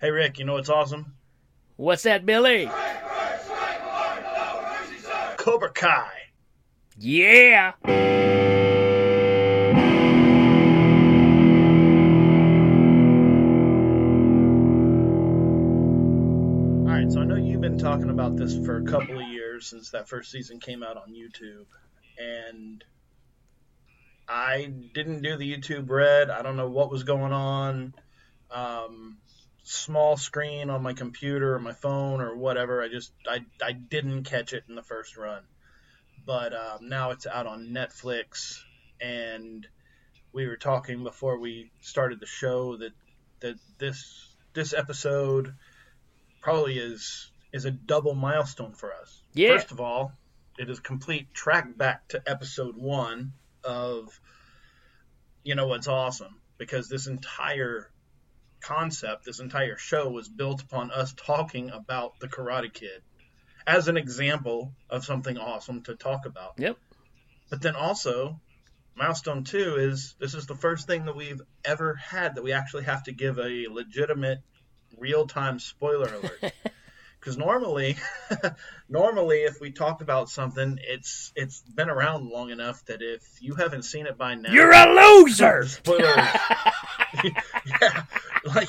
Hey, Rick, you know what's awesome? What's that, Billy? Strike, strike, strike, hard, no mercy, sir. Cobra Kai. Yeah. All right, so I know you've been talking about this for a couple of years since that first season came out on YouTube, and I didn't do the YouTube Red. I don't know what was going on. Small screen on my computer or my phone or whatever. I didn't catch it in the first run. But now it's out on Netflix, and we were talking before we started the show that this episode probably is a double milestone for us. Yeah. First of all, it is complete track back to episode 1 of You Know What's Awesome, because this entire concept, this entire show was built upon us talking about the Karate Kid as an example of something awesome to talk about. Yep. But then also, milestone 2 is this is the first thing that we've ever had that we actually have to give a legitimate real-time spoiler alert. Because normally if we talk about something, it's been around long enough that if you haven't seen it by now, you're a loser. Spoilers. Yeah, like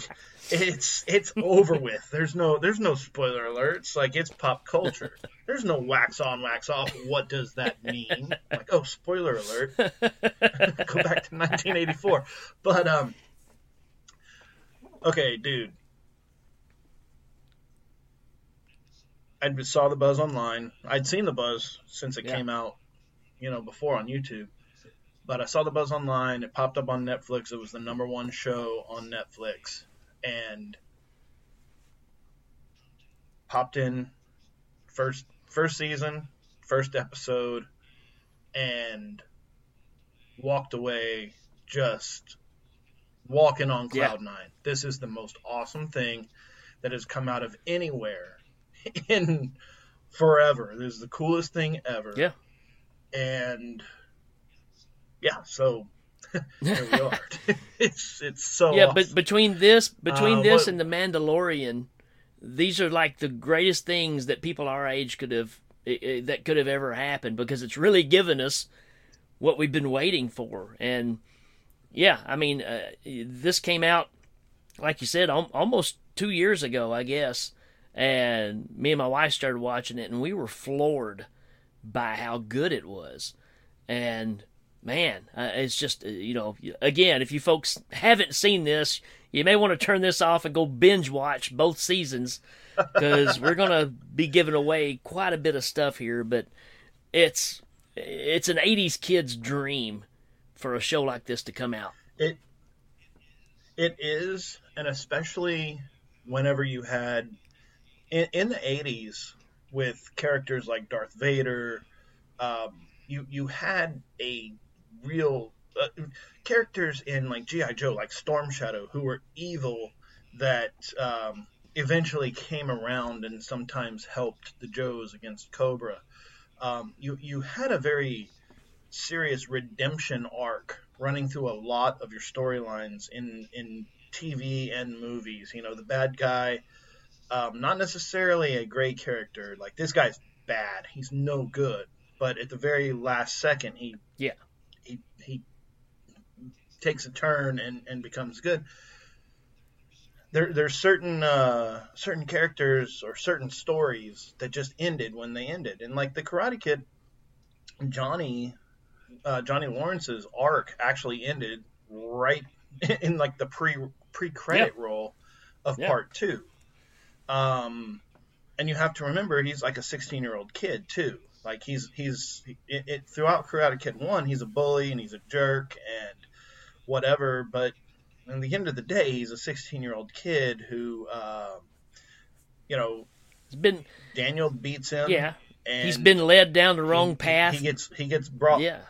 it's over with. There's no spoiler alerts. Like, it's pop culture. There's no wax on, wax off. What does that mean? Like, oh, spoiler alert. Go back to 1984. But okay, dude. I saw the buzz online. I'd seen the buzz since it came out, before on YouTube. But I saw the buzz online. It popped up on Netflix. It was the number 1 show on Netflix. And popped in first season, first episode, and walked away just walking on cloud nine. This is the most awesome thing that has come out of anywhere in forever. This is the coolest thing ever. Yeah. And so here we are. it's so awesome. But between this and the Mandalorian, these are like the greatest things that people our age could have ever happened, because it's really given us what we've been waiting for. And this came out, like you said, almost 2 years ago, I guess. And me and my wife started watching it, and we were floored by how good it was. And, man, it's just, again, if you folks haven't seen this, you may want to turn this off and go binge watch both seasons, because we're going to be giving away quite a bit of stuff here. But it's an 80s kid's dream for a show like this to come out. It is, and especially whenever you had... In the 80s, with characters like Darth Vader, you had a real characters in, like, G.I. Joe, like Storm Shadow, who were evil, that eventually came around and sometimes helped the Joes against Cobra. You had a very serious redemption arc running through a lot of your storylines in TV and movies. The bad guy... not necessarily a great character. Like, this guy's bad. He's no good. But at the very last second, he takes a turn and becomes good. There's certain characters or certain stories that just ended when they ended. And like the Karate Kid, Johnny Lawrence's arc actually ended right in like the pre-credit roll of Part 2. And you have to remember, he's like a 16-year-old kid too. Like he's throughout Karate Kid 1, he's a bully and he's a jerk and whatever. But at the end of the day, he's a 16-year-old kid who, Daniel beats him. Yeah, and he's been led down the wrong path. He gets brought. Yeah,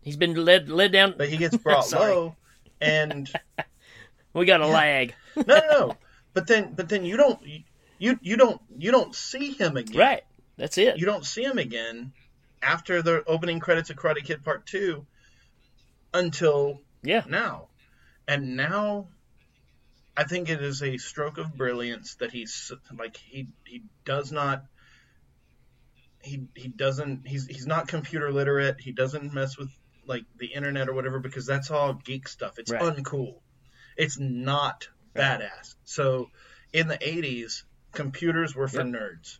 he's been led down, but he gets brought low, and we got a lag. No. But then you don't see him again. Right. That's it. You don't see him again after the opening credits of Karate Kid Part 2 until now. And now I think it is a stroke of brilliance that he's like he's not computer literate. He doesn't mess with like the internet or whatever, because that's all geek stuff. It's uncool. It's not badass. So in the 80s, computers were for nerds.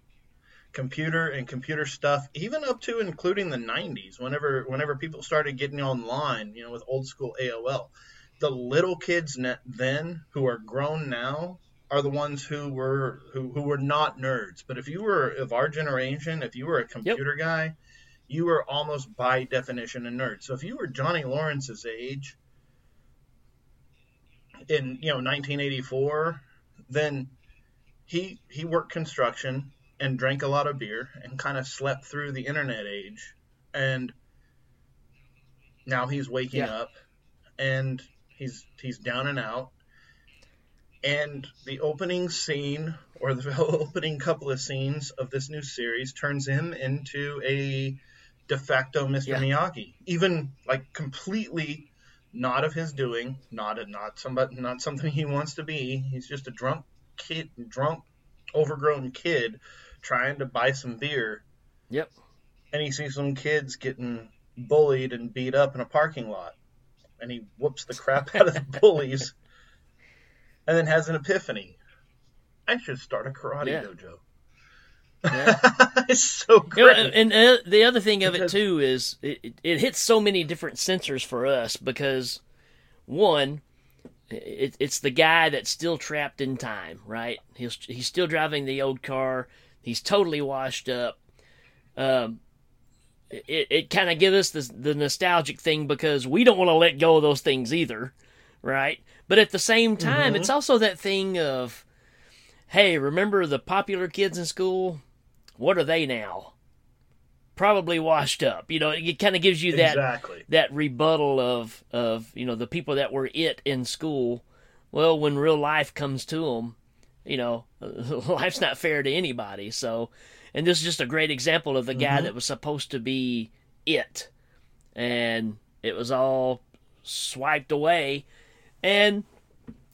Computer and computer stuff, even up to including the 90s, whenever people started getting online, you know, with old school AOL, the little kids then who are grown now are the ones who were not nerds. But if you were of our generation, if you were a computer guy, you were almost by definition a nerd. So if you were Johnny Lawrence's age in 1984, then he worked construction and drank a lot of beer and kind of slept through the internet age, and now he's waking up and he's down and out. And the opening scene, or the opening couple of scenes of this new series, turns him into a de facto Mr. Miyagi, even like completely not of his doing, not something he wants to be. He's just a drunk, overgrown kid trying to buy some beer. Yep. And he sees some kids getting bullied and beat up in a parking lot, and he whoops the crap out of the bullies. And then has an epiphany. I should start a karate dojo. Yeah. It's so great. You know, and the other thing of it, too, is it hits so many different sensors for us because, one, it's the guy that's still trapped in time, right? He's still driving the old car. He's totally washed up. It kind of gives us the nostalgic thing because we don't want to let go of those things either, right? But at the same time, it's also that thing of, hey, remember the popular kids in school? What are they now? Probably washed up. You know, it kind of gives you that that rebuttal of the people that were it in school. Well, when real life comes to them, life's not fair to anybody. So, and this is just a great example of the guy that was supposed to be it, and it was all swiped away. And,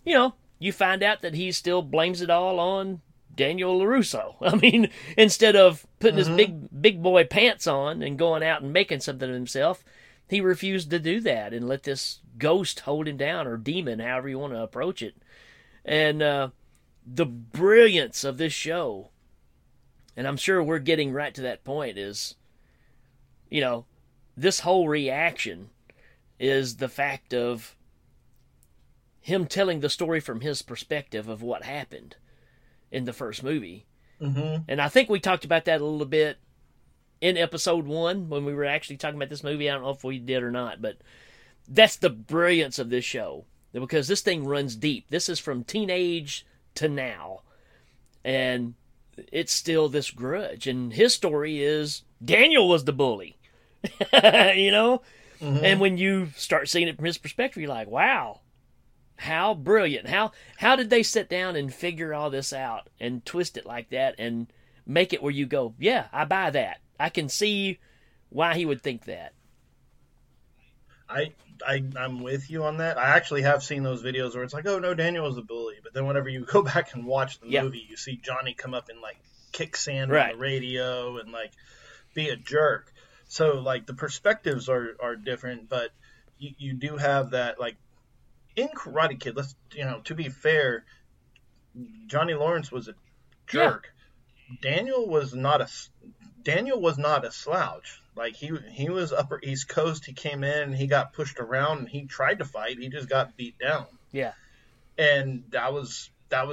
you find out that he still blames it all on Daniel LaRusso. I mean, instead of putting his big boy pants on and going out and making something of himself, he refused to do that and let this ghost hold him down, or demon, however you want to approach it. And the brilliance of this show, and I'm sure we're getting right to that point, is, this whole reaction is the fact of him telling the story from his perspective of what happened in the first movie. Mm-hmm. And I think we talked about that a little bit in episode 1 when we were actually talking about this movie. I don't know if we did or not, but that's the brilliance of this show, because this thing runs deep. This is from teenage to now, and it's still this grudge. And his story is Daniel was the bully, Mm-hmm. And when you start seeing it from his perspective, you're like, wow. How brilliant. How did they sit down and figure all this out and twist it like that and make it where you go, yeah, I buy that. I can see why he would think that. I'm with you on that. I actually have seen those videos where it's like, oh, no, Daniel was a bully. But then whenever you go back and watch the movie, you see Johnny come up and, kick sand on the radio and, be a jerk. So, the perspectives are different, but you do have that, in Karate Kid, let's to be fair, Johnny Lawrence was a jerk. Yeah. Daniel was not a slouch. He was Upper East Coast. He came in, and he got pushed around, and he tried to fight. He just got beat down. Yeah, and that was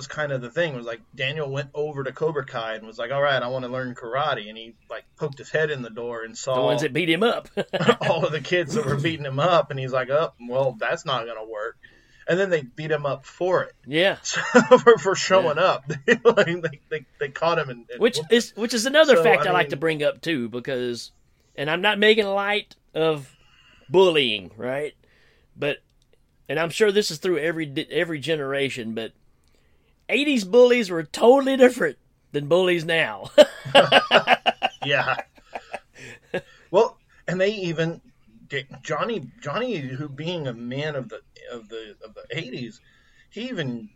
kind of the thing. Was Daniel went over to Cobra Kai and was like, "All right, I want to learn karate," and he poked his head in the door and saw the ones that beat him up, all of the kids that were beating him up, and he's like, "Oh, well, that's not gonna work." And then they beat him up for it. Yeah, so, for showing up. They caught him, and which is another fact I like to bring up too, because, and I'm not making light of bullying, right? But, and I'm sure this is through every generation, but 80s bullies were totally different than bullies now. Yeah. Well, and they even. Johnny, who being a man of the 80s, he even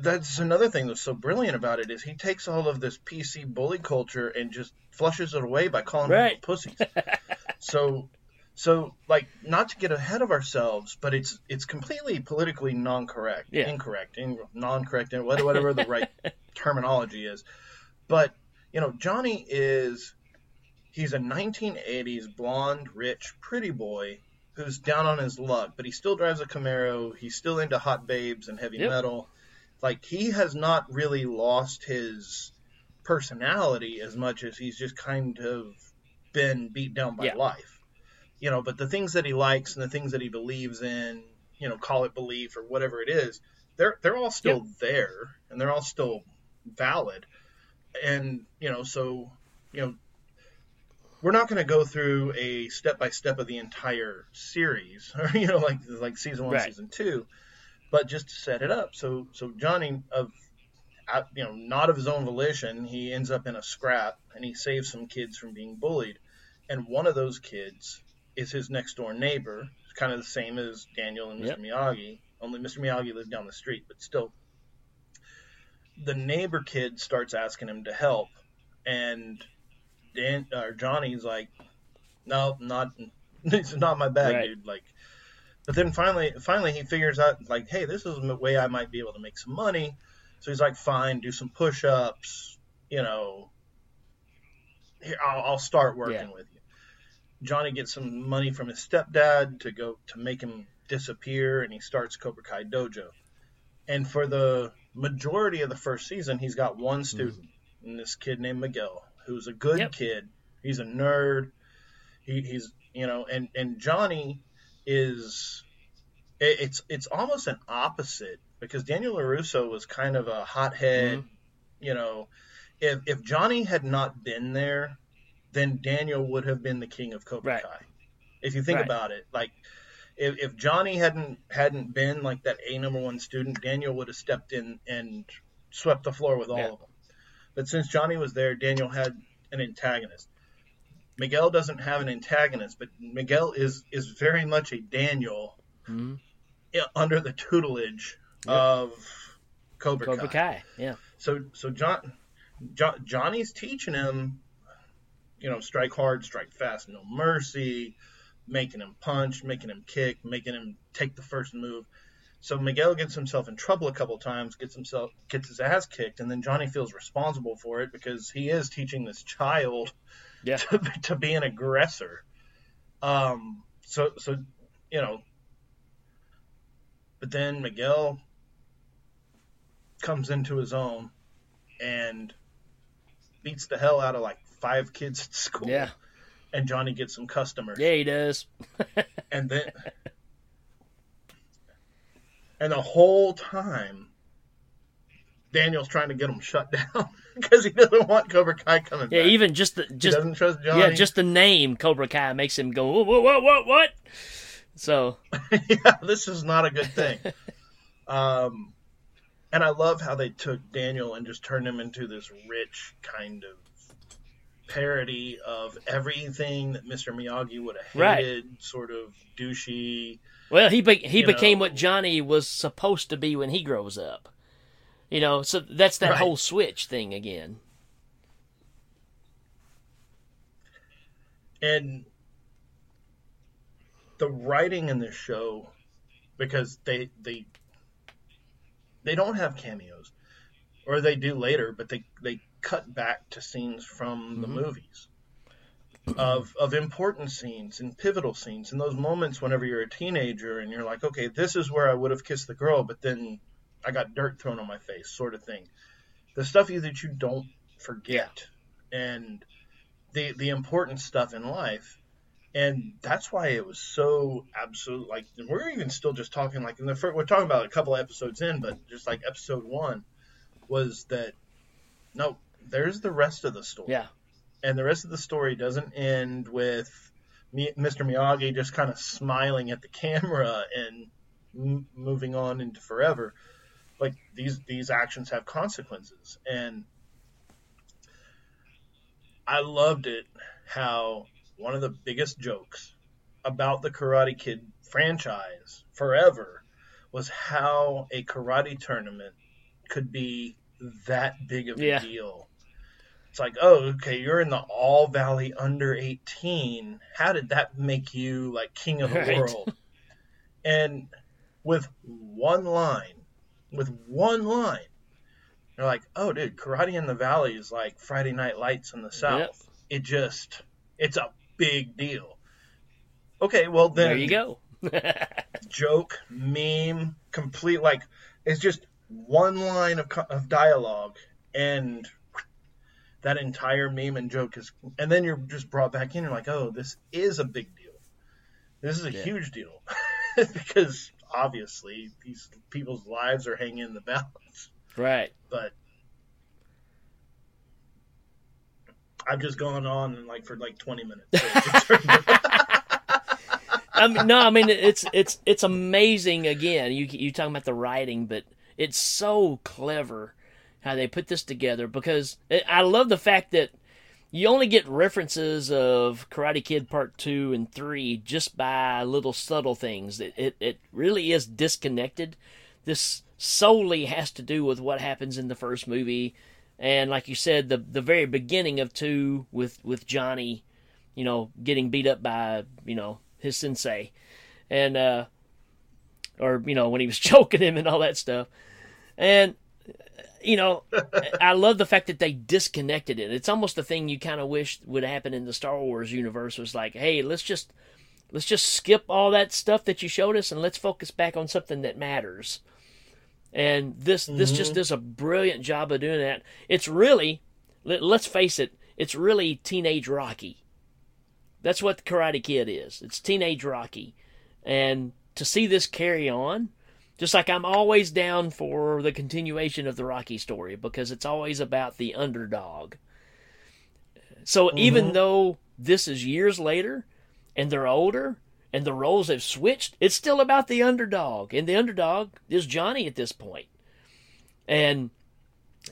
That's another thing that's so brilliant about it is he takes all of this PC bully culture and just flushes it away by calling them pussies. So like, not to get ahead of ourselves, but it's completely politically non-correct, whatever the right terminology is. But you know, Johnny he's a 1980s blonde, rich, pretty boy who's down on his luck, but he still drives a Camaro. He's still into hot babes and heavy metal. Like, he has not really lost his personality as much as he's just kind of been beat down by life. You know, but the things that he likes and the things that he believes in, you know, call it belief or whatever it is, they're all still there, and they're all still valid. And, you know, so, you know, we're not going to go through a step-by-step of the entire series, or, you know, like season one, season two. But just to set it up, so Johnny, not of his own volition, he ends up in a scrap, and he saves some kids from being bullied. And one of those kids is his next-door neighbor. It's kind of the same as Daniel and Mr. Miyagi, only Mr. Miyagi lived down the street. But still, the neighbor kid starts asking him to help, and Johnny's like, no, it's not my bag, dude, like. But then finally he figures out, like, hey, this is a way I might be able to make some money. So he's like, fine, do some push-ups, you know, here, I'll start working with you. Johnny gets some money from his stepdad to make him disappear, and he starts Cobra Kai Dojo. And for the majority of the first season, he's got one student, and this kid named Miguel, who's a good kid. He's a nerd. He's, you know, and Johnny is it's almost an opposite, because Daniel LaRusso was kind of a hothead, you know, if Johnny had not been there, then Daniel would have been the king of Cobra Kai. If you think about it, like if Johnny hadn't been like that number one student, Daniel would have stepped in and swept the floor with all of them. But since Johnny was there, Daniel had an antagonist. Miguel doesn't have an antagonist, but Miguel is very much a Daniel under the tutelage of Cobra Kai. So Johnny's teaching him, you know, strike hard, strike fast, no mercy, making him punch, making him kick, making him take the first move. So Miguel gets himself in trouble a couple times, gets his ass kicked, and then Johnny feels responsible for it because he is teaching this child to be an aggressor. So you know, but then Miguel comes into his own and beats the hell out of like 5 kids at school. Yeah. And Johnny gets some customers. Yeah, he does. And then and the whole time Daniel's trying to get him shut down because he doesn't want Cobra Kai coming back. Yeah, even he doesn't trust Johnny. Yeah, just the name Cobra Kai makes him go, whoa, what? So yeah, this is not a good thing. And I love how they took Daniel and just turned him into this rich kind of parody of everything that Mr. Miyagi would have hated, sort of douchey. Well, he became what Johnny was supposed to be when he grows up. You know, so that's that whole switch thing again. And the writing in this show, because they don't have cameos, or they do later, but they cut back to scenes from the movies, of important scenes and pivotal scenes, and those moments whenever you're a teenager and you're like, okay, this is where I would have kissed the girl, but then I got dirt thrown on my face, sort of thing. The stuff that you don't forget, and the important stuff in life. And that's why it was so absolute. Like, we're even still just talking, like, we're talking about a couple episodes in, but just like episode 1 was that, no, there's the rest of the story. Yeah. And the rest of the story doesn't end with Mr. Miyagi just kind of smiling at the camera and moving on into forever. Like, these actions have consequences, and I loved it how one of the biggest jokes about the Karate Kid franchise forever was how a karate tournament could be that big of a deal. It's like, oh, okay, you're in the All Valley under 18. How did that make you like king of the world? And with one line, they're like, oh, dude, Karate in the Valley is like Friday Night Lights in the South. Yep. It's a big deal. Okay, well then there you go. Joke, meme, complete, like it's just one line of dialogue, and that entire meme and joke is, and then you're just brought back in. You're like, oh, this is a big deal. This is a huge deal because obviously these people's lives are hanging in the balance, right? But I've just gone on and like for like 20 minutes. I mean it's amazing. Again, you talking about the writing, but it's so clever how they put this together, because I love the fact that you only get references of Karate Kid Part 2 and 3 just by little subtle things. It really is disconnected. This solely has to do with what happens in the first movie. And like you said, the very beginning of 2 with Johnny, you know, getting beat up by, you know, his sensei. And, or, you know, when he was choking him and all that stuff. And, you know, I love the fact that they disconnected it. It's almost the thing you kind of wish would happen in the Star Wars universe, was like, hey, let's just skip all that stuff that you showed us and let's focus back on something that matters. And this just does a brilliant job of doing that. It's really, let's face it, it's really Teenage Rocky. That's what Karate Kid is. It's Teenage Rocky. And to see this carry on, just like I'm always down for the continuation of the Rocky story, because it's always about the underdog. So even though this is years later and they're older and the roles have switched, it's still about the underdog. And the underdog is Johnny at this point. And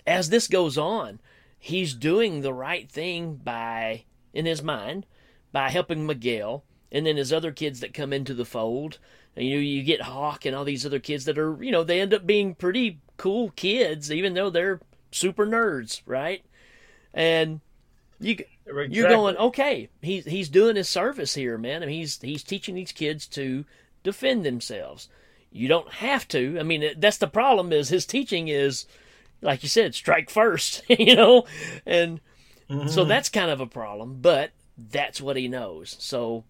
as this goes on, he's doing the right thing by, in his mind, by helping Miguel and then his other kids that come into the fold. You get Hawk and all these other kids that are, you know, they end up being pretty cool kids, even though they're super nerds, right? And you're going, okay, he's doing his service here, man. I mean, he's teaching these kids to defend themselves. You don't have to. I mean, that's the problem, is his teaching is, like you said, strike first, you know? And so that's kind of a problem, but that's what he knows. So,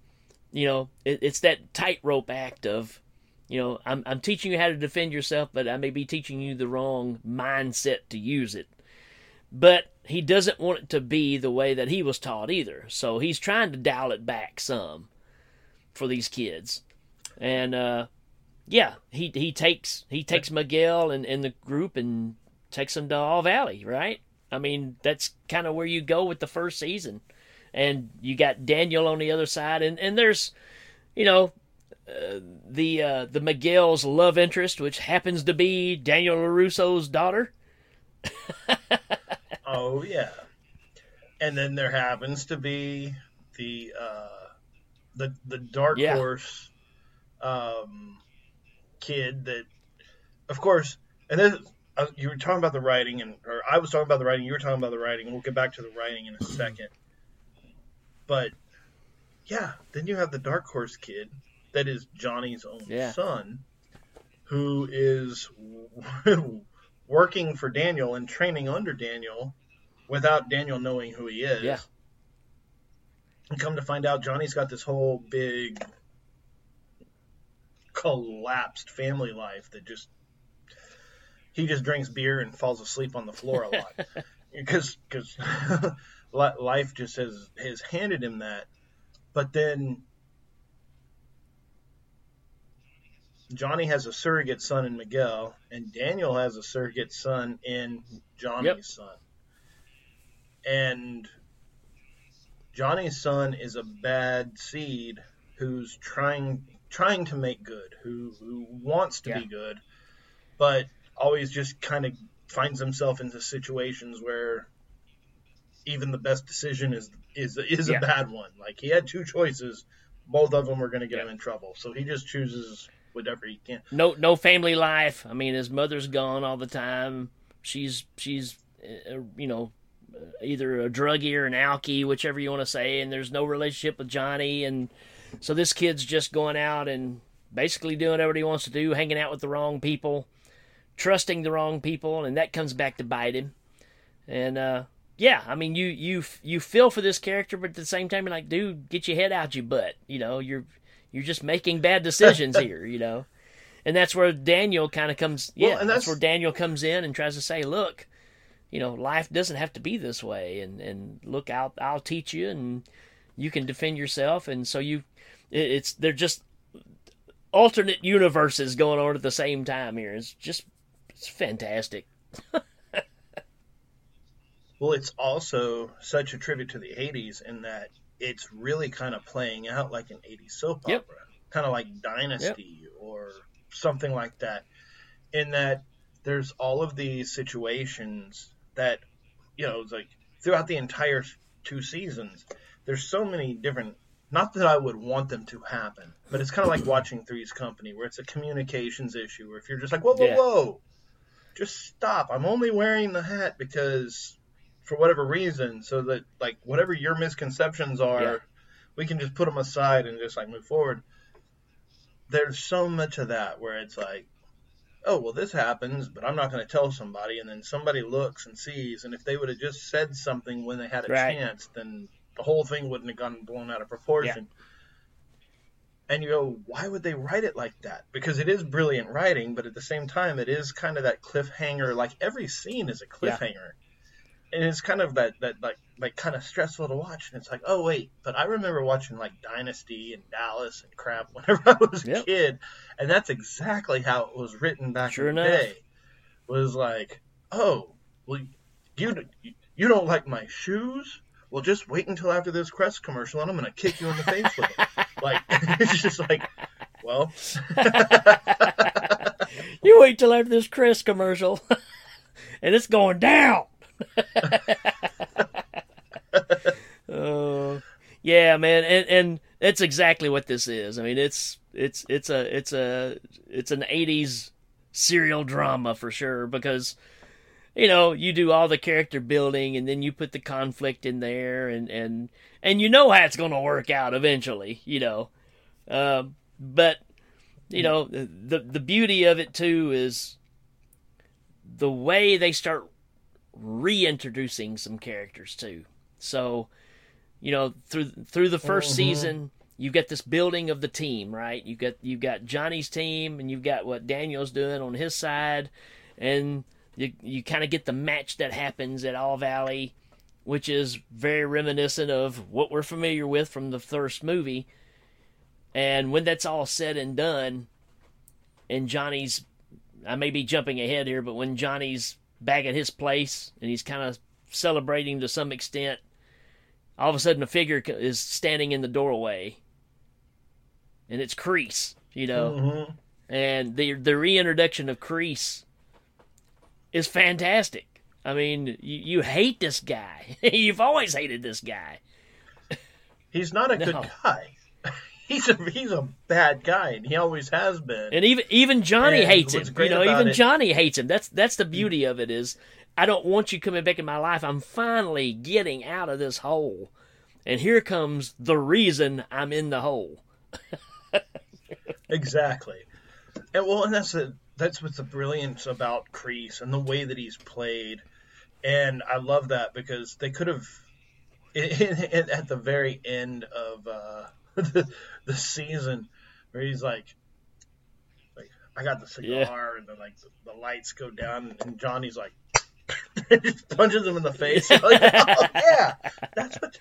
you know, it's that tightrope act of, you know, I'm teaching you how to defend yourself, but I may be teaching you the wrong mindset to use it. But he doesn't want it to be the way that he was taught either. So he's trying to dial it back some for these kids. And, he takes Miguel and the group and takes them to All Valley, right? I mean, that's kind of where you go with the first season. And you got Daniel on the other side, and there's, you know, the Miguel's love interest, which happens to be Daniel LaRusso's daughter. Oh yeah, and then there happens to be the dark horse kid that, of course, and then you were talking about the writing, or I was talking about the writing, you were talking about the writing. We'll get back to the writing in a second. But, yeah, then you have the Dark Horse kid that is Johnny's own son, who is working for Daniel and training under Daniel without Daniel knowing who he is. Yeah. And come to find out, Johnny's got this whole big collapsed family life that just – he just drinks beer and falls asleep on the floor a lot. Because life just has handed him that. But then Johnny has a surrogate son in Miguel, and Daniel has a surrogate son in Johnny's son. And Johnny's son is a bad seed who's trying to make good, who wants to be good, but always just kind of finds himself into situations where even the best decision is a bad one. Like, he had two choices. Both of them were going to get him in trouble. So he just chooses whatever he can. No family life. I mean, his mother's gone all the time. She's you know, either a druggie or an alkie, whichever you want to say, and there's no relationship with Johnny, and so this kid's just going out and basically doing whatever he wants to do, hanging out with the wrong people, trusting the wrong people, and that comes back to bite him. And yeah, I mean, you feel for this character, but at the same time, you're like, dude, get your head out your butt. You know, you're just making bad decisions here, you know. And that's where Daniel kind of comes. Yeah, well, and that's where Daniel comes in and tries to say, look, you know, life doesn't have to be this way, and look, I'll teach you, and you can defend yourself. And so they're just alternate universes going on at the same time here. It's fantastic. Well, it's also such a tribute to the 80s in that it's really kind of playing out like an 80s soap opera, kind of like Dynasty or something like that, in that there's all of these situations that, you know, it's like throughout the entire two seasons, there's so many different, not that I would want them to happen, but it's kind of like watching Three's Company, where it's a communications issue, where if you're just like, whoa, just stop. I'm only wearing the hat because... for whatever reason, so that, like, whatever your misconceptions are, we can just put them aside and just, like, move forward. There's so much of that where it's like, oh, well, this happens, but I'm not going to tell somebody, and then somebody looks and sees, and if they would have just said something when they had a chance, then the whole thing wouldn't have gotten blown out of proportion. Yeah. And you go, why would they write it like that? Because it is brilliant writing, but at the same time, it is kind of that cliffhanger, like, every scene is a cliffhanger. Yeah. And it's kind of that like kind of stressful to watch, and it's like, oh wait, but I remember watching like Dynasty and Dallas and crap whenever I was a kid, and that's exactly how it was written back in the day. Was like, oh, well, you don't like my shoes? Well, just wait until after this Kreese commercial, and I'm gonna kick you in the face with it. Like, it's just like, well, you wait till after this Kreese commercial, and it's going down. Yeah, man, and that's exactly what this is. I mean, it's an 80s serial drama for sure, because, you know, you do all the character building and then you put the conflict in there, and you know how it's going to work out eventually, you know. But you know, the beauty of it too is the way they start reintroducing some characters too. So, you know, through the first season, you get this building of the team, right? You've got Johnny's team, and you've got what Daniel's doing on his side, and you kind of get the match that happens at All Valley, which is very reminiscent of what we're familiar with from the first movie. And when that's all said and done, and Johnny's, I may be jumping ahead here, but when Johnny's back at his place and he's kind of celebrating to some extent, all of a sudden a figure is standing in the doorway, and it's Kreese, you know. And the reintroduction of Kreese is fantastic. I mean, you hate this guy. You've always hated this guy. He's not a good guy. He's a bad guy, and he always has been. And even Johnny hates him. You know, even Johnny hates him. That's the beauty of it, is I don't want you coming back in my life. I'm finally getting out of this hole, and here comes the reason I'm in the hole. Exactly. And well, and that's what's the brilliance about Kreese and the way that he's played. And I love that, because they could have, at the very end of the season, where he's like I got the cigar, and then like the lights go down, and Johnny's like just punches him in the face. Yeah. Like, oh, yeah, that's what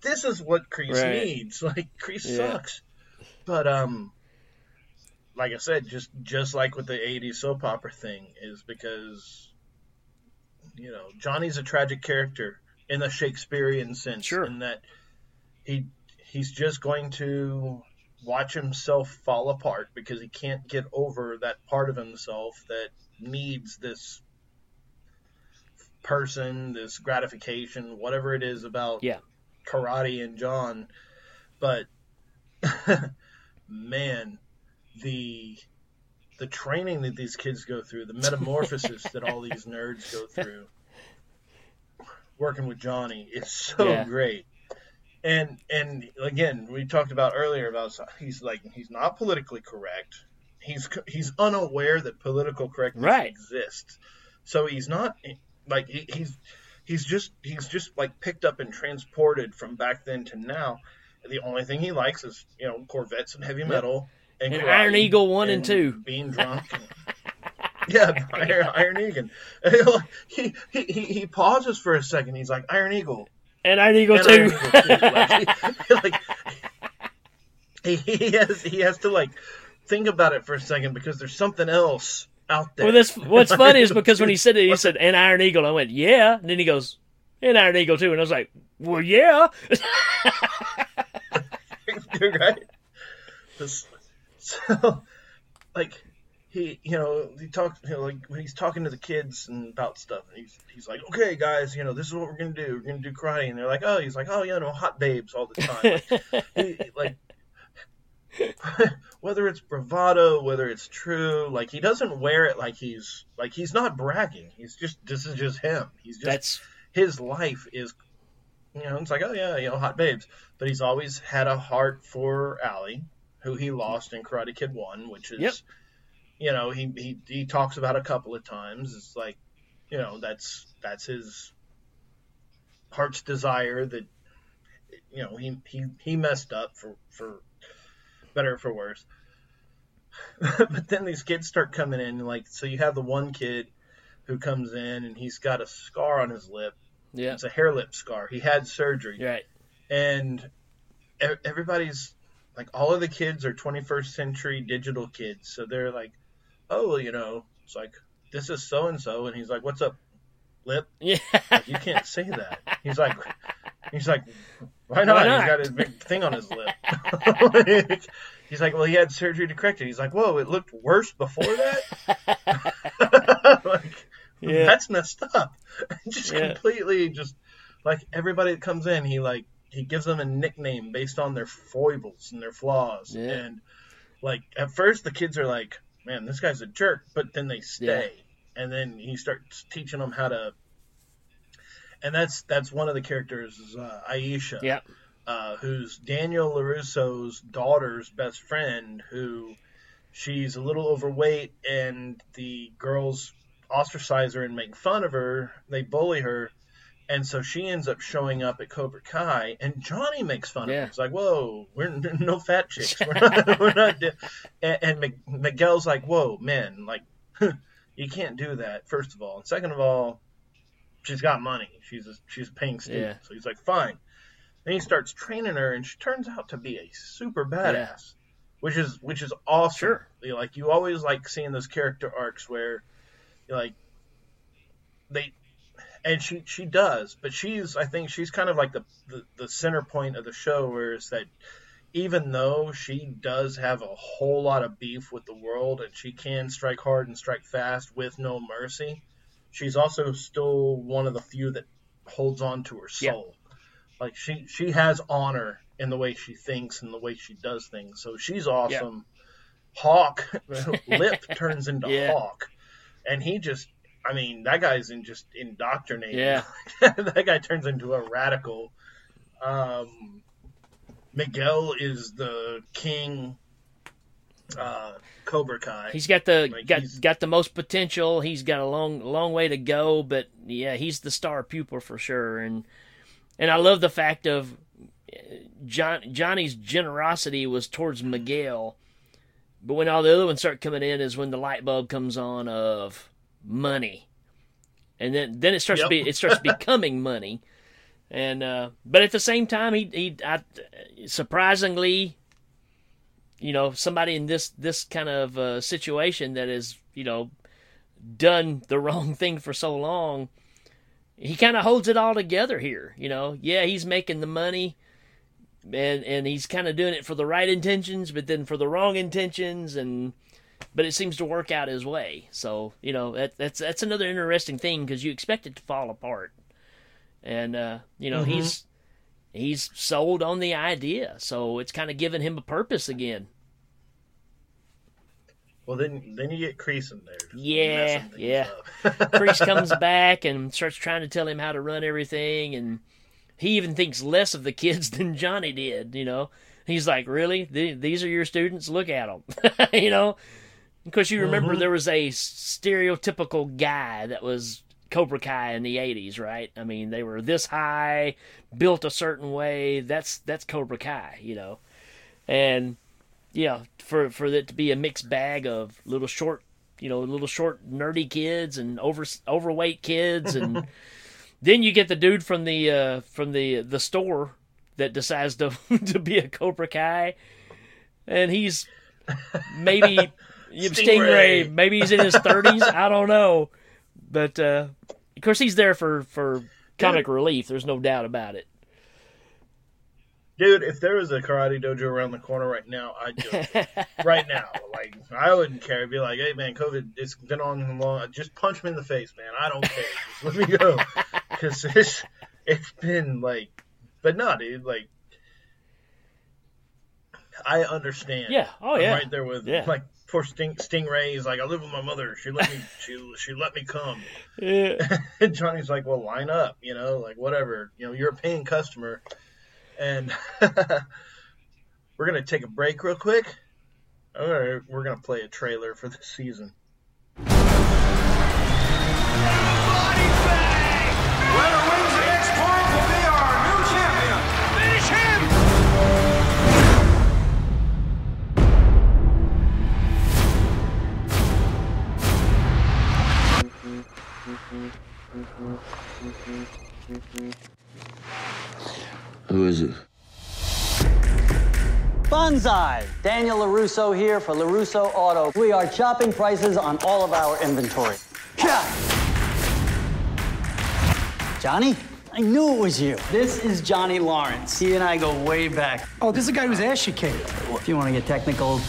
this is. What Kreese needs. Like, Kreese sucks, but like I said, just like with the '80s soap opera thing, is because, you know, Johnny's a tragic character in the Shakespearean sense, in that He's just going to watch himself fall apart because he can't get over that part of himself that needs this person, this gratification, whatever it is about karate and John. But man, the the training that these kids go through, the metamorphosis that all these nerds go through working with Johnny is so great. And again, we talked about earlier about he's not politically correct. He's unaware that political correctness exists. So he's not like he's just like picked up and transported from back then to now. The only thing he likes is, you know, Corvettes and heavy metal and Iron Eagle 1 and 2, being drunk. Iron Eagle. He pauses for a second. He's like, Iron Eagle. And Iron Eagle 2. Iron Eagle 2. He has to like think about it for a second because there's something else out there. Well, what's funny is because when he said it, he said, and Iron Eagle. I went, yeah. And then he goes, and Iron Eagle 2. And I was like, well, yeah. You're right. So, like, he talks when he's talking to the kids and about stuff, and he's like, okay, guys, you know, this is what we're going to do. We're going to do karate. And they're like, oh, he's like, oh, you know, hot babes all the time. Whether it's bravado, whether it's true, like, he doesn't wear it like he's not bragging. He's just, this is just him. He's just, his life is, you know, it's like, oh, yeah, you know, hot babes. But he's always had a heart for Allie, who he lost in Karate Kid 1, which is, you know, he talks about a couple of times. It's like, you know, that's his heart's desire that, you know, he messed up for better or for worse. But then these kids start coming in, like, so you have the one kid who comes in and he's got a scar on his lip. Yeah. It's a hair lip scar. He had surgery. Right. And everybody's like, all of the kids are 21st century digital kids. So they're like, oh, you know, it's like, this is so-and-so. And he's like, what's up, lip? Yeah. Like, you can't say that. He's like, why not? He's got his big thing on his lip. He's like, well, he had surgery to correct it. He's like, whoa, it looked worse before that? Like, yeah. That's messed up. Just completely just like everybody that comes in, he gives them a nickname based on their foibles and their flaws. Yeah. And like at first the kids are like, man, this guy's a jerk, but then they stay. Yeah. And then he starts teaching them how to, and that's one of the characters is Aisha, who's Daniel LaRusso's daughter's best friend, who she's a little overweight and the girls ostracize her and make fun of her. They bully her. And so she ends up showing up at Cobra Kai and Johnny makes fun of her. It's like, whoa, we're no fat chicks. We're not. And Miguel's like, whoa, man, like, you can't do that. First of all. And second of all, she's got money. She's a paying student. Yeah. So he's like, fine. Then he starts training her and she turns out to be a super badass, which is awesome. Sure. Like, you always like seeing those character arcs where, like, they, and she does, but I think she's kind of like the center point of the show, where it's that even though she does have a whole lot of beef with the world and she can strike hard and strike fast with no mercy, she's also still one of the few that holds on to her soul. Yeah. Like, she has honor in the way she thinks and the way she does things. So she's awesome. Yeah. Hawk, Lip turns into Hawk. And he just, I mean, that guy's just indoctrinated. Yeah. That guy turns into a radical. Miguel is the king Cobra Kai. He's got the got the most potential. He's got a long way to go, but yeah, he's the star pupil for sure. And I love the fact of Johnny's generosity was towards Miguel. But when all the other ones start coming in is when the light bulb comes on of money. And then it starts becoming money. And but at the same time he surprisingly, you know, somebody in this kind of situation that is, you know, done the wrong thing for so long, he kind of holds it all together here, you know. Yeah, he's making the money. And he's kind of doing it for the right intentions, but then for the wrong intentions, but it seems to work out his way. So, you know, that's another interesting thing, because you expect it to fall apart, and you know, he's sold on the idea, so it's kind of giving him a purpose again. Well, then you get Kreese in there. Yeah, yeah. Kreese comes back and starts trying to tell him how to run everything, and he even thinks less of the kids than Johnny did, you know. He's like, really? These are your students? Look at them, you know. Of course, you remember there was a stereotypical guy that was Cobra Kai in the 80s, right? I mean, they were this high, built a certain way. That's Cobra Kai, you know. And yeah, for it to be a mixed bag of little short nerdy kids and overweight kids, and then you get the dude from the store that decides to be a Cobra Kai, and he's maybe Stingray. Maybe he's in his 30s. I don't know, but of course he's there for comic relief. There's no doubt about it. Dude, if there was a karate dojo around the corner right now, I'd do it. Right now. Like, I wouldn't care. I'd be like, hey, man, COVID, it's been on long. Just punch me in the face, man. I don't care. Just let me go. Because it's been, like... But no, dude, like... I understand. Yeah, oh, yeah. I'm right there with, like, poor Stingray. He's like, I live with my mother. She let me, she let me come. Yeah. And Johnny's like, well, line up, you know? Like, whatever. You know, you're a paying customer. And we're going to take a break real quick. All right, we're going to play a trailer for this season. Body bag! Whoever wins the next point will be our new champion. Finish him! Who is it? Bonsai! Daniel LaRusso here for LaRusso Auto. We are chopping prices on all of our inventory. Johnny, I knew it was you. This is Johnny Lawrence. He and I go way back. Oh, this is the guy whose ass you kicked. If you want to get technical,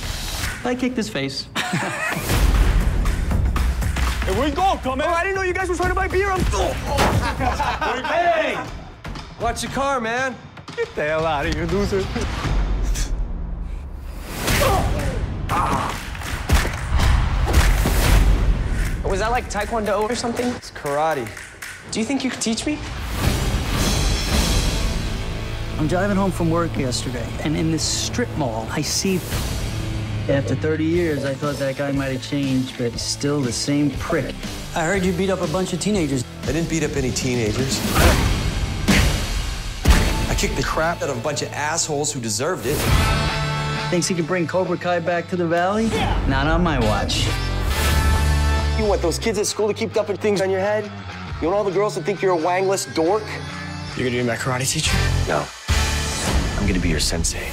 I kicked his face. Here we go, come in. Oh, I didn't know you guys were trying to buy beer. Hey! Watch your car, man. Get the hell out of here, loser. Was that like Taekwondo or something? It's karate. Do you think you could teach me? I'm driving home from work yesterday, and in this strip mall, I see... After 30 years, I thought that guy might have changed, but he's still the same prick. I heard you beat up a bunch of teenagers. I didn't beat up any teenagers. Kicked the crap out of a bunch of assholes who deserved it. Thinks he could bring Cobra Kai back to the valley? Yeah. Not on my watch. You want those kids at school to keep dumping things on your head? You want all the girls to think you're a wangless dork? You're gonna be my karate teacher? No. I'm gonna be your sensei.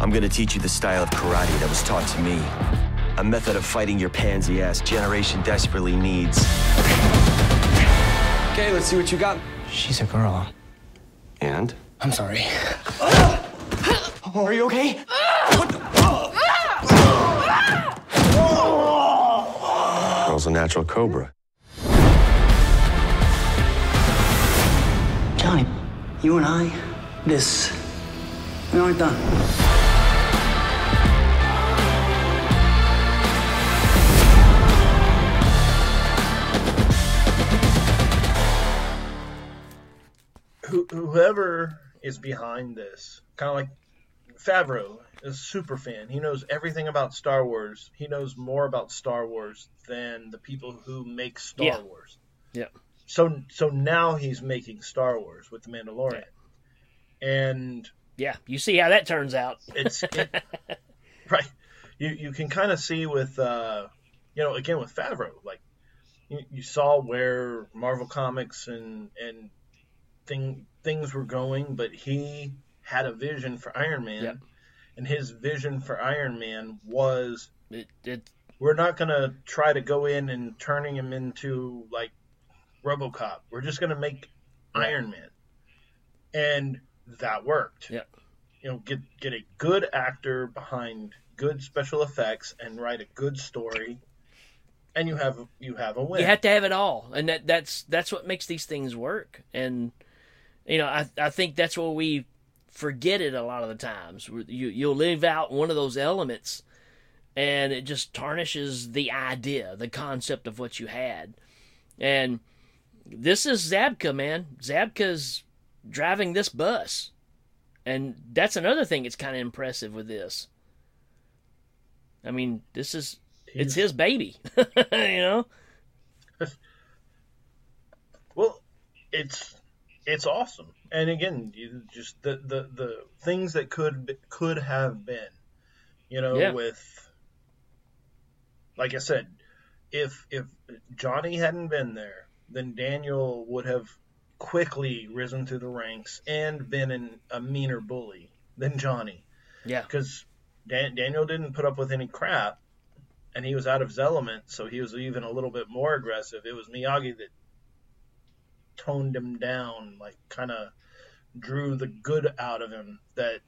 I'm gonna teach you the style of karate that was taught to me. A method of fighting your pansy-ass generation desperately needs. Okay, let's see what you got. She's a girl. And? I'm sorry. Are you okay? What the? Girl's a natural cobra. Johnny, you and I, we aren't done. Whoever is behind this, kind of like Favreau, is a super fan. He knows everything about Star Wars. He knows more about Star Wars than the people who make Star Wars. Yeah. So now he's making Star Wars with the Mandalorian, and you see how that turns out. It's right. You can kind of see with again with Favreau, like you saw where Marvel Comics and things were going, but he had a vision for Iron Man, and his vision for Iron Man was we're not gonna try to go in and turning him into like RoboCop. We're just gonna make Iron Man, and that worked. Get a good actor behind good special effects and write a good story, and you have a win. You have to have it all, and that's what makes these things work. And you know, I think that's what we forget it a lot of the times. You'll leave out one of those elements, and it just tarnishes the idea, the concept of what you had. And this is Zabka, man. Zabka's driving this bus. And that's another thing that's kind of impressive with this. I mean, this is... It's his baby, you know? Well, it's awesome. And again, you just the things that could have been, you know, yeah. With... Like I said, if Johnny hadn't been there, then Daniel would have quickly risen through the ranks and been a meaner bully than Johnny. Yeah. Because Daniel didn't put up with any crap, and he was out of his element, so he was even a little bit more aggressive. It was Miyagi that toned him down, like kind of drew the good out of him that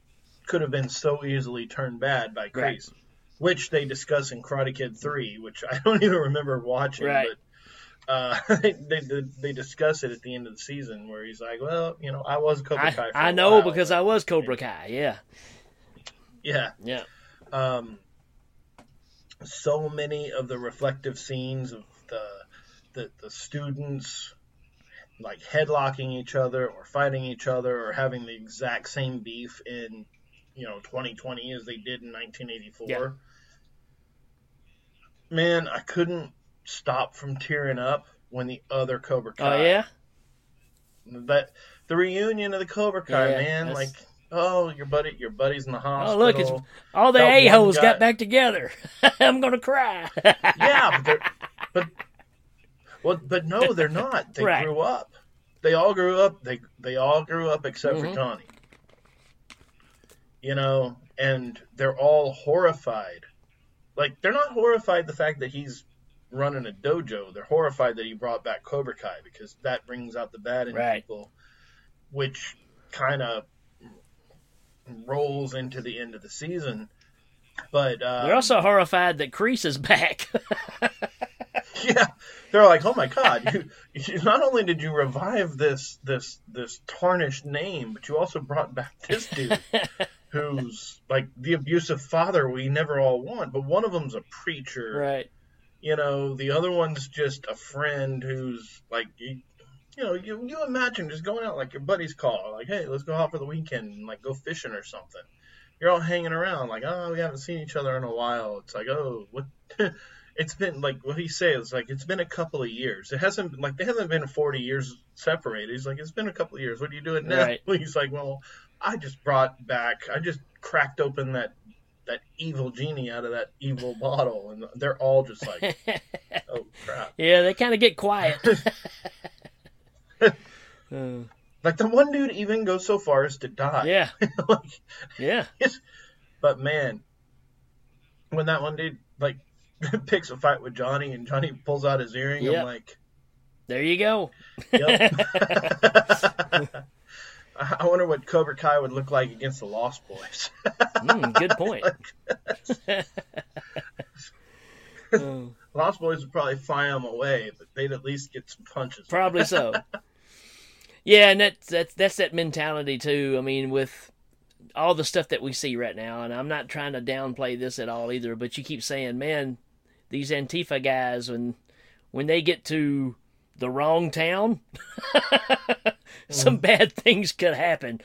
could have been so easily turned bad by Kreese, right. Which they discuss in Karate Kid 3, which I don't even remember watching, right. But... they discuss it at the end of the season where he's like, well, you know, I was Cobra Kai. I know because I was Cobra Kai. Yeah. Yeah. Yeah. So many of the reflective scenes of the students like headlocking each other or fighting each other or having the exact same beef in, you know, 2020 as they did in 1984. Yeah. Man, I couldn't stop from tearing up when the other Cobra Kai. Oh yeah, but the reunion of the Cobra Kai, yeah, man, that's... like, oh, your buddy's in the hospital. Oh look, it's all the a-holes got back together. I'm gonna cry. Yeah, but no, they're not. They right. grew up. They all grew up. They all grew up except mm-hmm. for Johnny. You know, and they're all horrified. Like they're not horrified the fact that he's running a dojo. They're horrified that he brought back Cobra Kai because that brings out the bad in right. people, which kind of rolls into the end of the season. But they're also horrified that Kreese is back. Yeah, they're like, oh my god, you not only did you revive this tarnished name, but you also brought back this dude who's like the abusive father we never all want. But one of them's a preacher, right? You know, the other one's just a friend who's like, you know, you imagine just going out like your buddy's call, like, hey, let's go out for the weekend and like go fishing or something. You're all hanging around like, oh, we haven't seen each other in a while. It's like, oh, what? It's been like what he says, like it's been a couple of years. It hasn't like they haven't been 40 years separated. He's like, it's been a couple of years. What are you doing now? Right. He's like, well, I just cracked open that evil genie out of that evil bottle, and they're all just like, oh crap. Yeah, they kind of get quiet. Like the one dude even goes so far as to die. Yeah. Like, yeah. But man, when that one dude like picks a fight with Johnny and Johnny pulls out his earring, yep. I'm like, there you go. Yep. I wonder what Cobra Kai would look like against the Lost Boys. Good point. Lost Boys would probably fire them away, but they'd at least get some punches. Probably so. Yeah, and that's that mentality too. I mean, with all the stuff that we see right now, and I'm not trying to downplay this at all either, but you keep saying, man, these Antifa guys, when they get to the wrong town, some bad things could happen.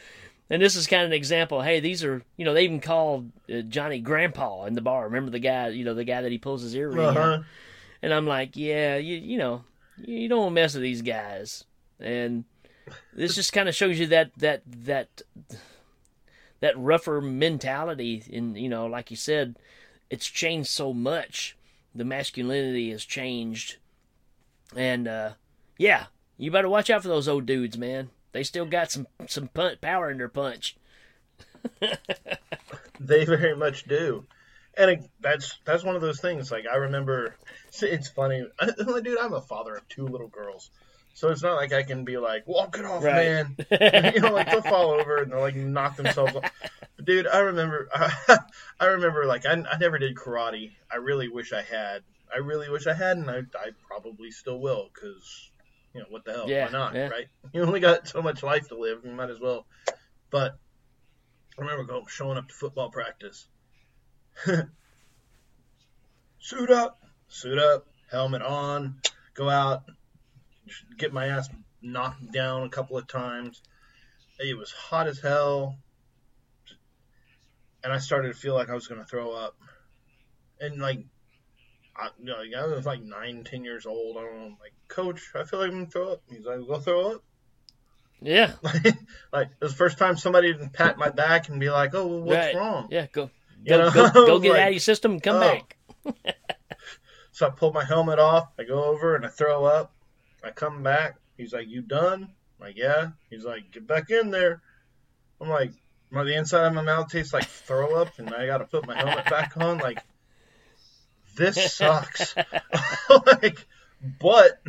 And this is kind of an example. Hey, these are, you know, they even called Johnny Grandpa in the bar. Remember the guy, you know, the guy that he pulls his earring uh-huh. out? And I'm like, yeah, you know, you don't mess with these guys. And this just kind of shows you that rougher mentality. And, you know, like you said, it's changed so much. The masculinity has changed. And, yeah, you better watch out for those old dudes, man. They still got some power in their punch. They very much do. And that's one of those things. Like, I remember, it's funny. Dude, I'm a father of two little girls. So it's not like I can be like, walk it off, right. man. You know, like, they'll fall over and they'll, like, knock themselves off. Dude, I remember like I never did karate. I really wish I had. And I probably still will, because, you know, what the hell? Yeah, why not, right? You only got so much life to live. You might as well. But I remember showing up to football practice. Suit up, helmet on, go out, get my ass knocked down a couple of times. It was hot as hell, and I started to feel like I was going to throw up. And, like, I was, like, 9-10 years old. I don't know. I'm like, Coach, I feel like I'm going to throw up. He's like, go throw up? Yeah. Like, it was the first time somebody didn't pat my back and be like, oh, well, what's wrong? Yeah, go get out of your system and come back. So I pull my helmet off. I go over and I throw up. I come back. He's like, you done? I'm like, yeah. He's like, get back in there. I'm like, the inside of my mouth tastes like throw up, and I got to put my helmet back on. Like, this sucks. Like, but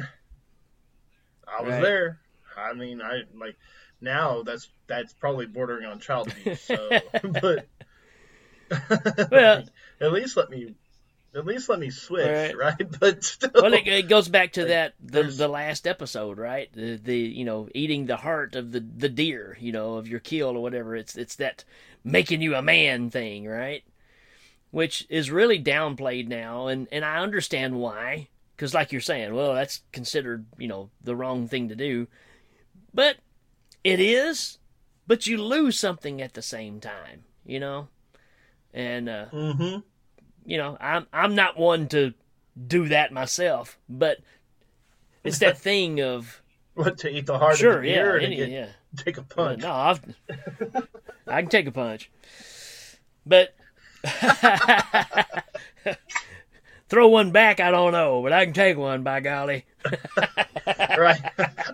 I was there. I mean, I like now that's probably bordering on child abuse. So, but well, at least let me switch, right? But still, well, it goes back to like, that the last episode, right? The you know, eating the heart of the deer, you know, of your kill or whatever. It's that making you a man thing, right? Which is really downplayed now, and I understand why. Because like you're saying, well, that's considered, you know, the wrong thing to do. But it is, but you lose something at the same time, you know? And, you know, I'm not one to do that myself, but it's that thing of... What, to eat the heart of the deer take a punch? No, I can take a punch. But... Throw one back, I don't know, but I can take one, by golly. Right.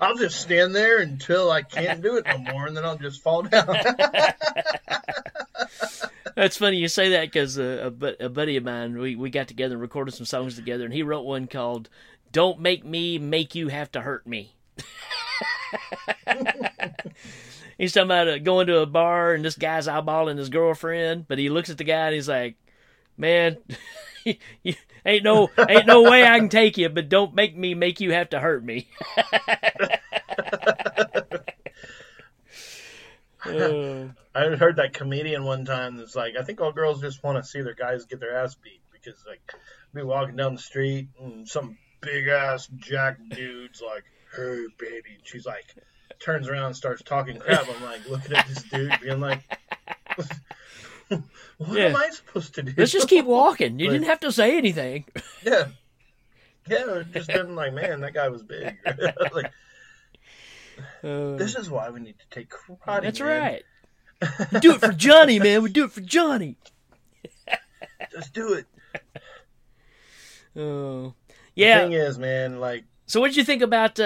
I'll just stand there until I can't do it no more, and then I'll just fall down. That's funny you say that, because a buddy of mine, we got together and recorded some songs together, and he wrote one called Don't Make Me Make You Have to Hurt Me. He's talking about going to a bar, and this guy's eyeballing his girlfriend, but he looks at the guy, and he's like, man... Ain't no way I can take you, but don't make me make you have to hurt me. I heard that comedian one time that's like, I think all girls just want to see their guys get their ass beat, because like be walking down the street and some big ass jack dude's like, hey baby, and she's like turns around and starts talking crap. I'm like looking at this dude being like, what am I supposed to do? Let's just keep walking. You didn't have to say anything. Yeah. Yeah, just been like, man, that guy was big. Like, this is why we need to take karate. That's right. We do it for Johnny, man. We do it for Johnny. Just do it. Oh. Yeah. The thing is, man, like... So what did you think about...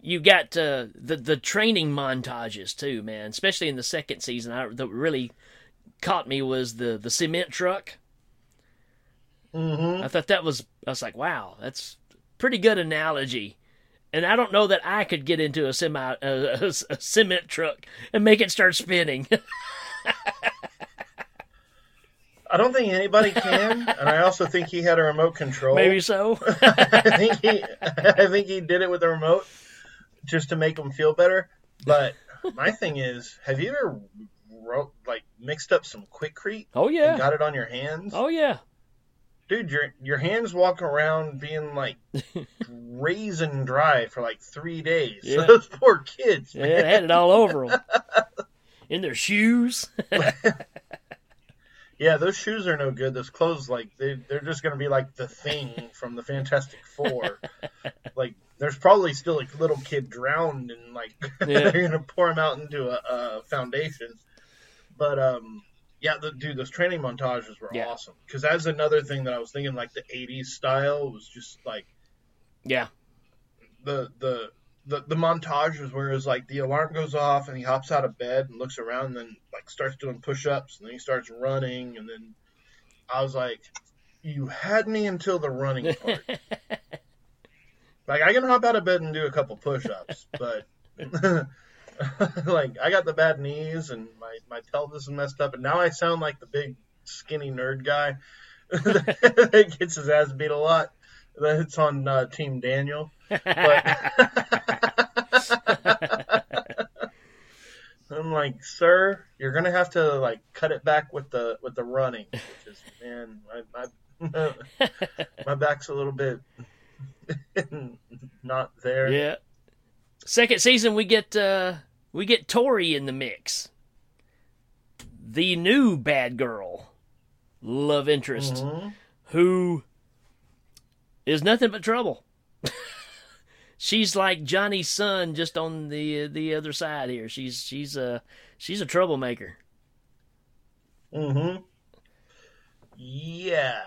You got the training montages, too, man. Especially in the second season. That really caught me was the cement truck. Mm-hmm. I thought that was... I was like, wow, that's pretty good analogy. And I don't know that I could get into a cement truck and make it start spinning. I don't think anybody can, and I also think he had a remote control. Maybe so. I think he did it with a remote. Just to make them feel better. But my thing is, have you ever mixed up some Quikrete? Oh, yeah. And got it on your hands? Oh, yeah. Dude, your hands walk around being, like, raisin dry for, like, 3 days. Yeah. Those poor kids, man. Yeah, they had it all over them. In their shoes. Yeah, those shoes are no good. Those clothes, like, they're just going to be, like, the thing from the Fantastic Four. Like, there's probably still a little kid drowned, and like they're gonna pour him out into a foundation. But those training montages were awesome, because that's another thing that I was thinking, like the '80s style was just like, the montages where it's like the alarm goes off and he hops out of bed and looks around, and then like starts doing push-ups, and then he starts running, and then I was like, you had me until the running part. Like, I can hop out of bed and do a couple push-ups, but Like, I got the bad knees and my pelvis is messed up, and now I sound like the big skinny nerd guy that gets his ass beat a lot. That's on Team Daniel. But I'm like, sir, you're gonna have to like cut it back with the running, which is, man, my back's a little bit not there. Yeah. Second season, we get Tori in the mix, the new bad girl, love interest, mm-hmm. who is nothing but trouble. She's like Johnny's son, just on the other side here. She's a troublemaker. Mm-hmm. Yeah.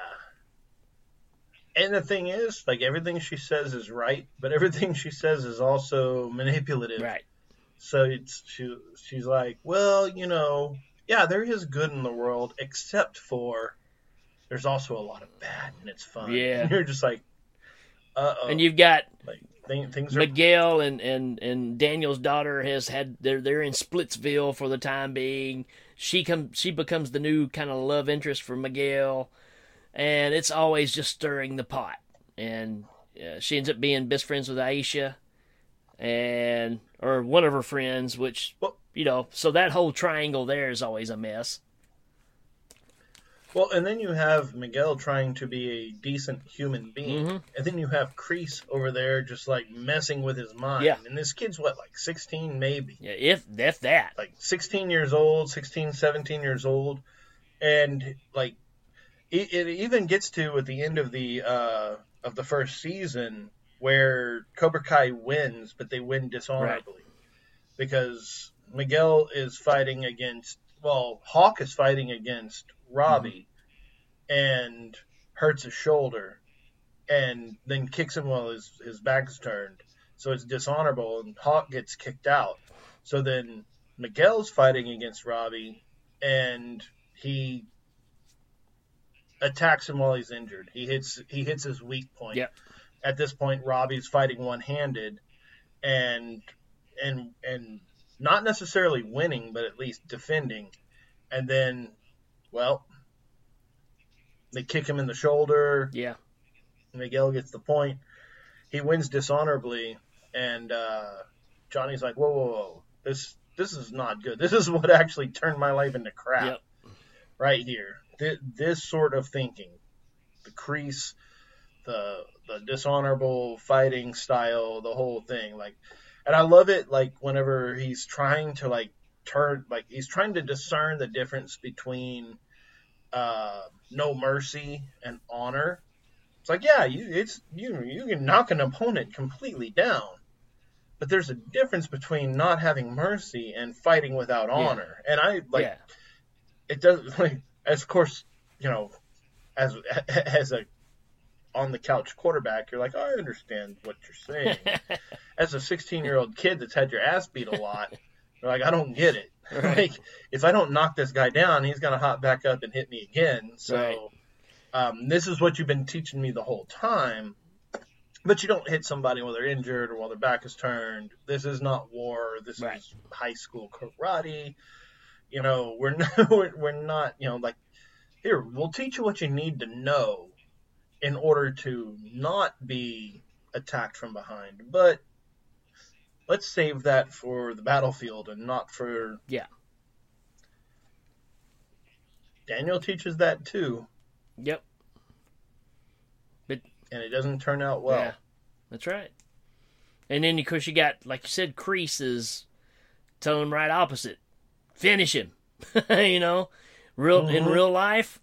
And the thing is, like, everything she says is right, but everything she says is also manipulative. Right. So she's like, well, you know, yeah, there is good in the world, except for there's also a lot of bad, and it's fun. Yeah. And you're just like, uh-oh. And you've got... like, things are... Miguel and Daniel's daughter they're in Splitsville for the time being. She becomes the new kind of love interest for Miguel, and it's always just stirring the pot. And she ends up being best friends with Aisha, or one of her friends, which, you know, so that whole triangle there is always a mess. Well, and then you have Miguel trying to be a decent human being. Mm-hmm. And then you have Kreese over there just, like, messing with his mind. Yeah. And this kid's, what, like 16 maybe? Yeah, if that. Like 17 years old. And, like, it even gets to at the end of the first season where Cobra Kai wins, but they win dishonorably. Right. Because Miguel is fighting against... well, Hawk is fighting against... Robbie, mm-hmm. and hurts his shoulder, and then kicks him while his back's turned. So it's dishonorable, and Hawk gets kicked out. So then Miguel's fighting against Robbie, and he attacks him while he's injured. He hits his weak point. Yep. At this point, Robbie's fighting one-handed, and not necessarily winning, but at least defending. And then... well, they kick him in the shoulder. Yeah. Miguel gets the point. He wins dishonorably, and Johnny's like, whoa. This is not good. This is what actually turned my life into crap. Yep. Right here. This sort of thinking. The Kreese, the dishonorable fighting style, the whole thing. Like, and I love it, like, whenever he's trying to, like, he's trying to discern the difference between no mercy and honor. It's like, yeah, you can knock an opponent completely down, but there's a difference between not having mercy and fighting without honor. Yeah. And I like, yeah. It doesn't, like, as of course, you know, as a on the couch quarterback, you're like, oh, I understand what you're saying. As a 16-year-old kid that's had your ass beat a lot. Like, I don't get it. Right. Like, if I don't knock this guy down, he's going to hop back up and hit me again. So this is what you've been teaching me the whole time. But you don't hit somebody while they're injured or while their back is turned. This is not war. This right. is high school karate. You know, we're not, you know, like, here, we'll teach you what you need to know in order to not be attacked from behind. But let's save that for the battlefield and not for... yeah. Daniel teaches that too. Yep. But and it doesn't turn out well. Yeah, that's right. And then, of course, you got, like you said, Kreese is telling right opposite. Finish him. You know? Mm-hmm. In real life,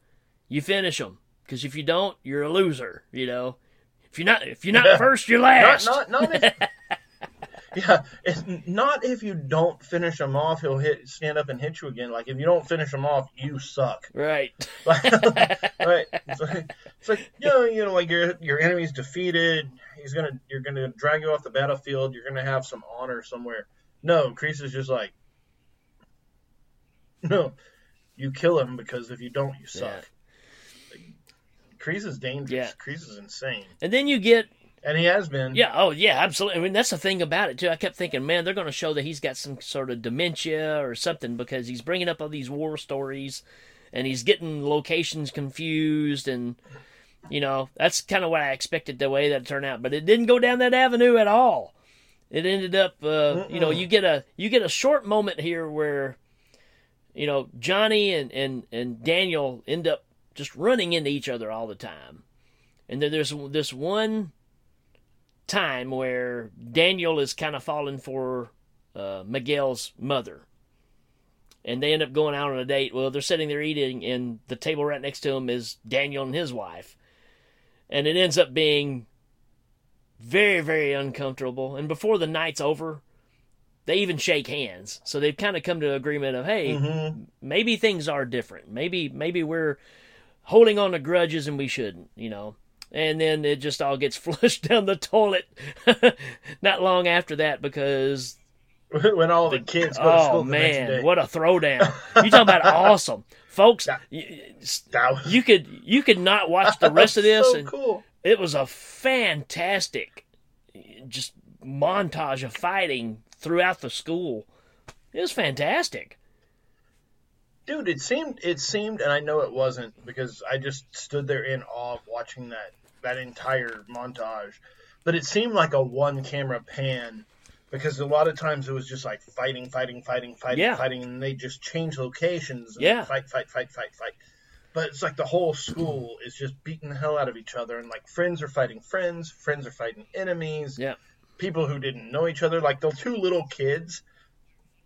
you finish him. Because if you don't, you're a loser, you know? If you're not first, you're last. Yeah, it's not if you don't finish him off, he'll stand up and hit you again. Like, if you don't finish him off, you suck. Right. Right. It's like you know, like your enemy's defeated. You're gonna drag you off the battlefield. You're gonna have some honor somewhere. No, Kreese is just like, no, you kill him because if you don't, you suck. Yeah. Like, Kreese is dangerous. Yeah. Kreese is insane. And then you get And he has been. Yeah, oh, yeah, absolutely. I mean, that's the thing about it, too. I kept thinking, man, they're going to show that he's got some sort of dementia or something because he's bringing up all these war stories and he's getting locations confused. And, you know, that's kind of what I expected the way that turned out. But it didn't go down that avenue at all. It ended up, you know, you get a short moment here where, you know, Johnny and Daniel end up just running into each other all the time. And then there's this one time where Daniel is kind of falling for Miguel's mother. And they end up going out on a date. Well, they're sitting there eating, and the table right next to him is Daniel and his wife. And it ends up being very, very uncomfortable. And before the night's over, they even shake hands. So they've kind of come to an agreement of, hey, maybe things are different. Maybe we're holding on to grudges and we shouldn't, you know. And then it just all gets flushed down the toilet not long after that because... when all the kids go to school the next day. What a throwdown. You're talking about awesome. Folks, you could not watch the rest of this. So cool. It was a fantastic just montage of fighting throughout the school. It was fantastic. Dude, it seemed, and I know it wasn't because I just stood there in awe watching that entire montage. But it seemed like a one-camera pan because a lot of times it was just like fighting, and they just change locations and fight. But it's like the whole school is just beating the hell out of each other, and like friends are fighting friends, friends are fighting enemies, people who didn't know each other, like the two little kids.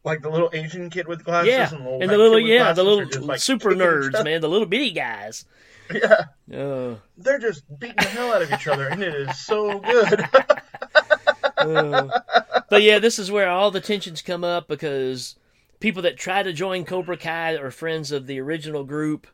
Like the little Asian kid with glasses and the little like super nerds, man, the little bitty guys. Yeah. They're just beating the hell out of each other, and it is so good. But yeah, this is where all the tensions come up because people that try to join Cobra Kai that are friends of the original group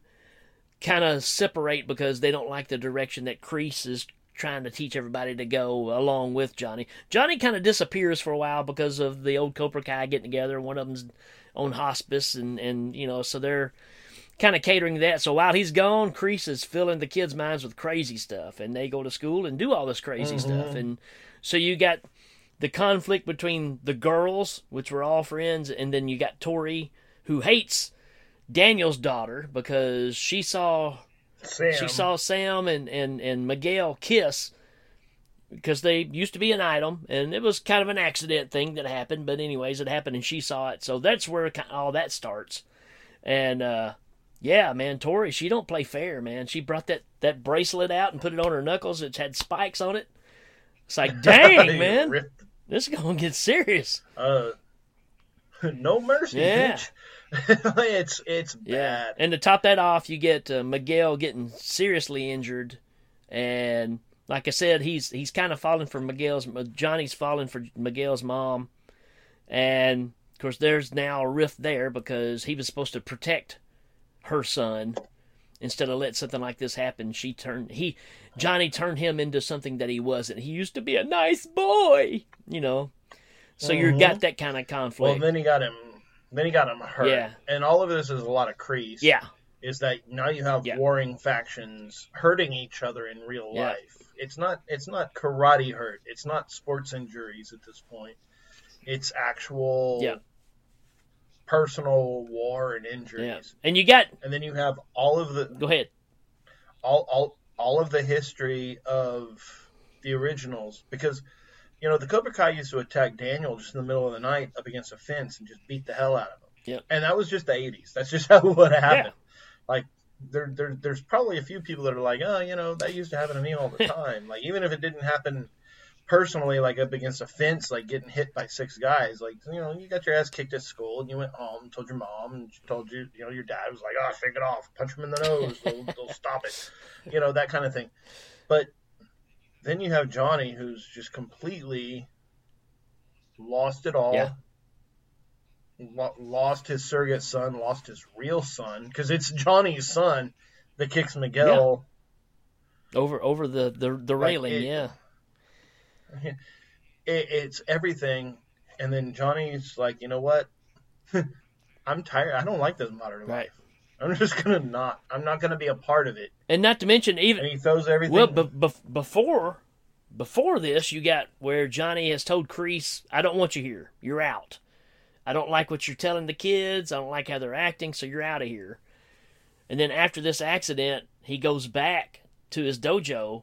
kind of separate because they don't like the direction that Kreese is trying to teach everybody to go along with Johnny. Johnny kind of disappears for a while because of the old Cobra Kai getting together. One of them's on hospice, and you know, so they're kind of catering to that. So while he's gone, Kreese is filling the kids' minds with crazy stuff, and they go to school and do all this crazy stuff. And so you got the conflict between the girls, which were all friends, and then you got Tori, who hates Daniel's daughter because she saw... Sam and Miguel kiss because they used to be an item, and it was kind of an accident thing that happened. But anyways, it happened, and she saw it. So that's where all that starts. And, yeah, man, Tori, she don't play fair, man. She brought that bracelet out and put it on her knuckles. It had spikes on it. It's like, dang, man, this is going to get serious. No mercy, bitch. it's bad. Yeah. And to top that off, you get Miguel getting seriously injured, and like I said, he's kind of falling for Johnny's falling for Miguel's mom, and of course there's now a rift there because he was supposed to protect her son instead of let something like this happen. Johnny turned him into something that he wasn't. He used to be a nice boy, you know. So you got that kind of conflict. Well, then he got him hurt. Yeah. And all of this is a lot of Kreese. Yeah. Is that now you have warring factions hurting each other in real life. It's not karate hurt. It's not sports injuries at this point. It's actual personal war and injuries. Yeah. And then you have all of the Go ahead. All of the history of the originals, because you know, the Cobra Kai used to attack Daniel just in the middle of the night up against a fence and just beat the hell out of him. Yep. And that was just the 80s. That's just how it happened. Yeah. Like, there's probably a few people that are like, oh, you know, that used to happen to me all the time. Like, even if it didn't happen personally, like up against a fence, like getting hit by six guys, like, you know, you got your ass kicked at school and you went home and told your mom and she told you, you know, your dad was like, oh, shake it off. Punch him in the nose. They'll stop it. You know, that kind of thing. But... then you have Johnny, who's just completely lost it all. Yeah. Lost his surrogate son, lost his real son, because it's Johnny's son that kicks Miguel over the railing. Like it's everything, and then Johnny's like, you know what? I'm tired. I don't like this modern life. I'm just going to not. I'm not going to be a part of it. And not to mention even... and he throws everything... well, before Before this, you got where Johnny has told Kreese, I don't want you here. You're out. I don't like what you're telling the kids. I don't like how they're acting, so you're out of here. And then after this accident, he goes back to his dojo,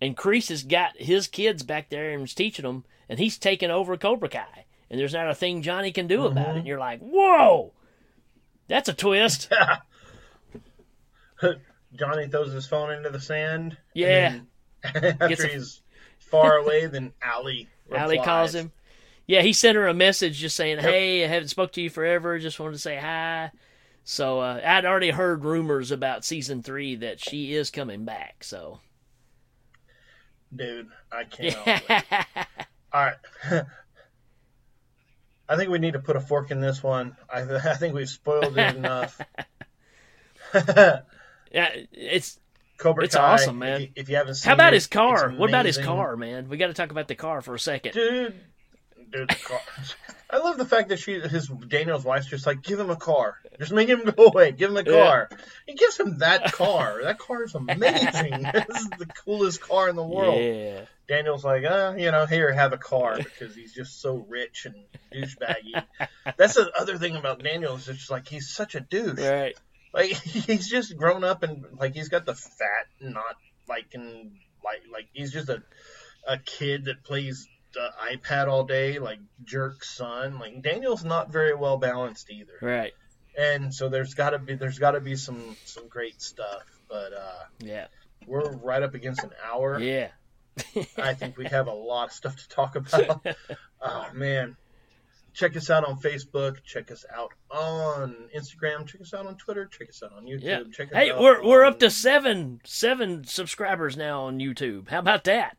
and Kreese has got his kids back there and is teaching them, and he's taking over Cobra Kai. And there's not a thing Johnny can do about it. And you're like, whoa! That's a twist. Johnny throws his phone into the sand. Yeah. After he's far away, then Allie replies. Allie calls him. Yeah, he sent her a message just saying, hey, I haven't spoke to you forever. Just wanted to say hi. So I'd already heard rumors about season 3 that she is coming back. So, dude, I can't. All right. I think we need to put a fork in this one. I think we've spoiled it enough. Yeah, it's Cobra Kai. It's awesome, man. If you haven't seen it, how about his car? What about his car, man? We got to talk about the car for a second, dude. The car. I love the fact that Daniel's wife's just like, give him a car, just make him go away, give him a car. Yeah. He gives him that car. That car is amazing. This is the coolest car in the world. Yeah. Daniel's like, here, have a car, because he's just so rich and douchebaggy. That's the other thing about Daniel, is it's like he's such a douche. Right. Like, he's just grown up, and like he's got the fat, not like, and like he's just a kid that plays the iPad all day, like jerk son. Like, Daniel's not very well balanced either. Right. And so there's got to be some great stuff, but yeah, we're right up against an hour. Yeah. I think we have a lot of stuff to talk about. Oh, man. Check us out on Facebook. Check us out on Instagram. Check us out on Twitter. Check us out on YouTube. Yeah. Check us out. We're up to seven subscribers now on YouTube. How about that?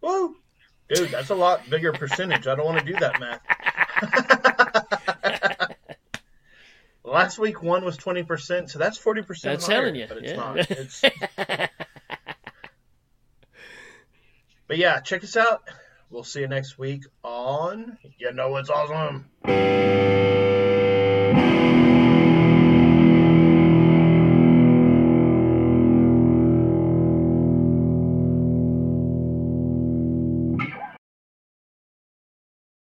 Woo! Dude, that's a lot bigger percentage. I don't want to do that math. Last week, one was 20%, so that's 40% higher. That's telling you. But it's not. But yeah, check us out. We'll see you next week on You Know It's Awesome.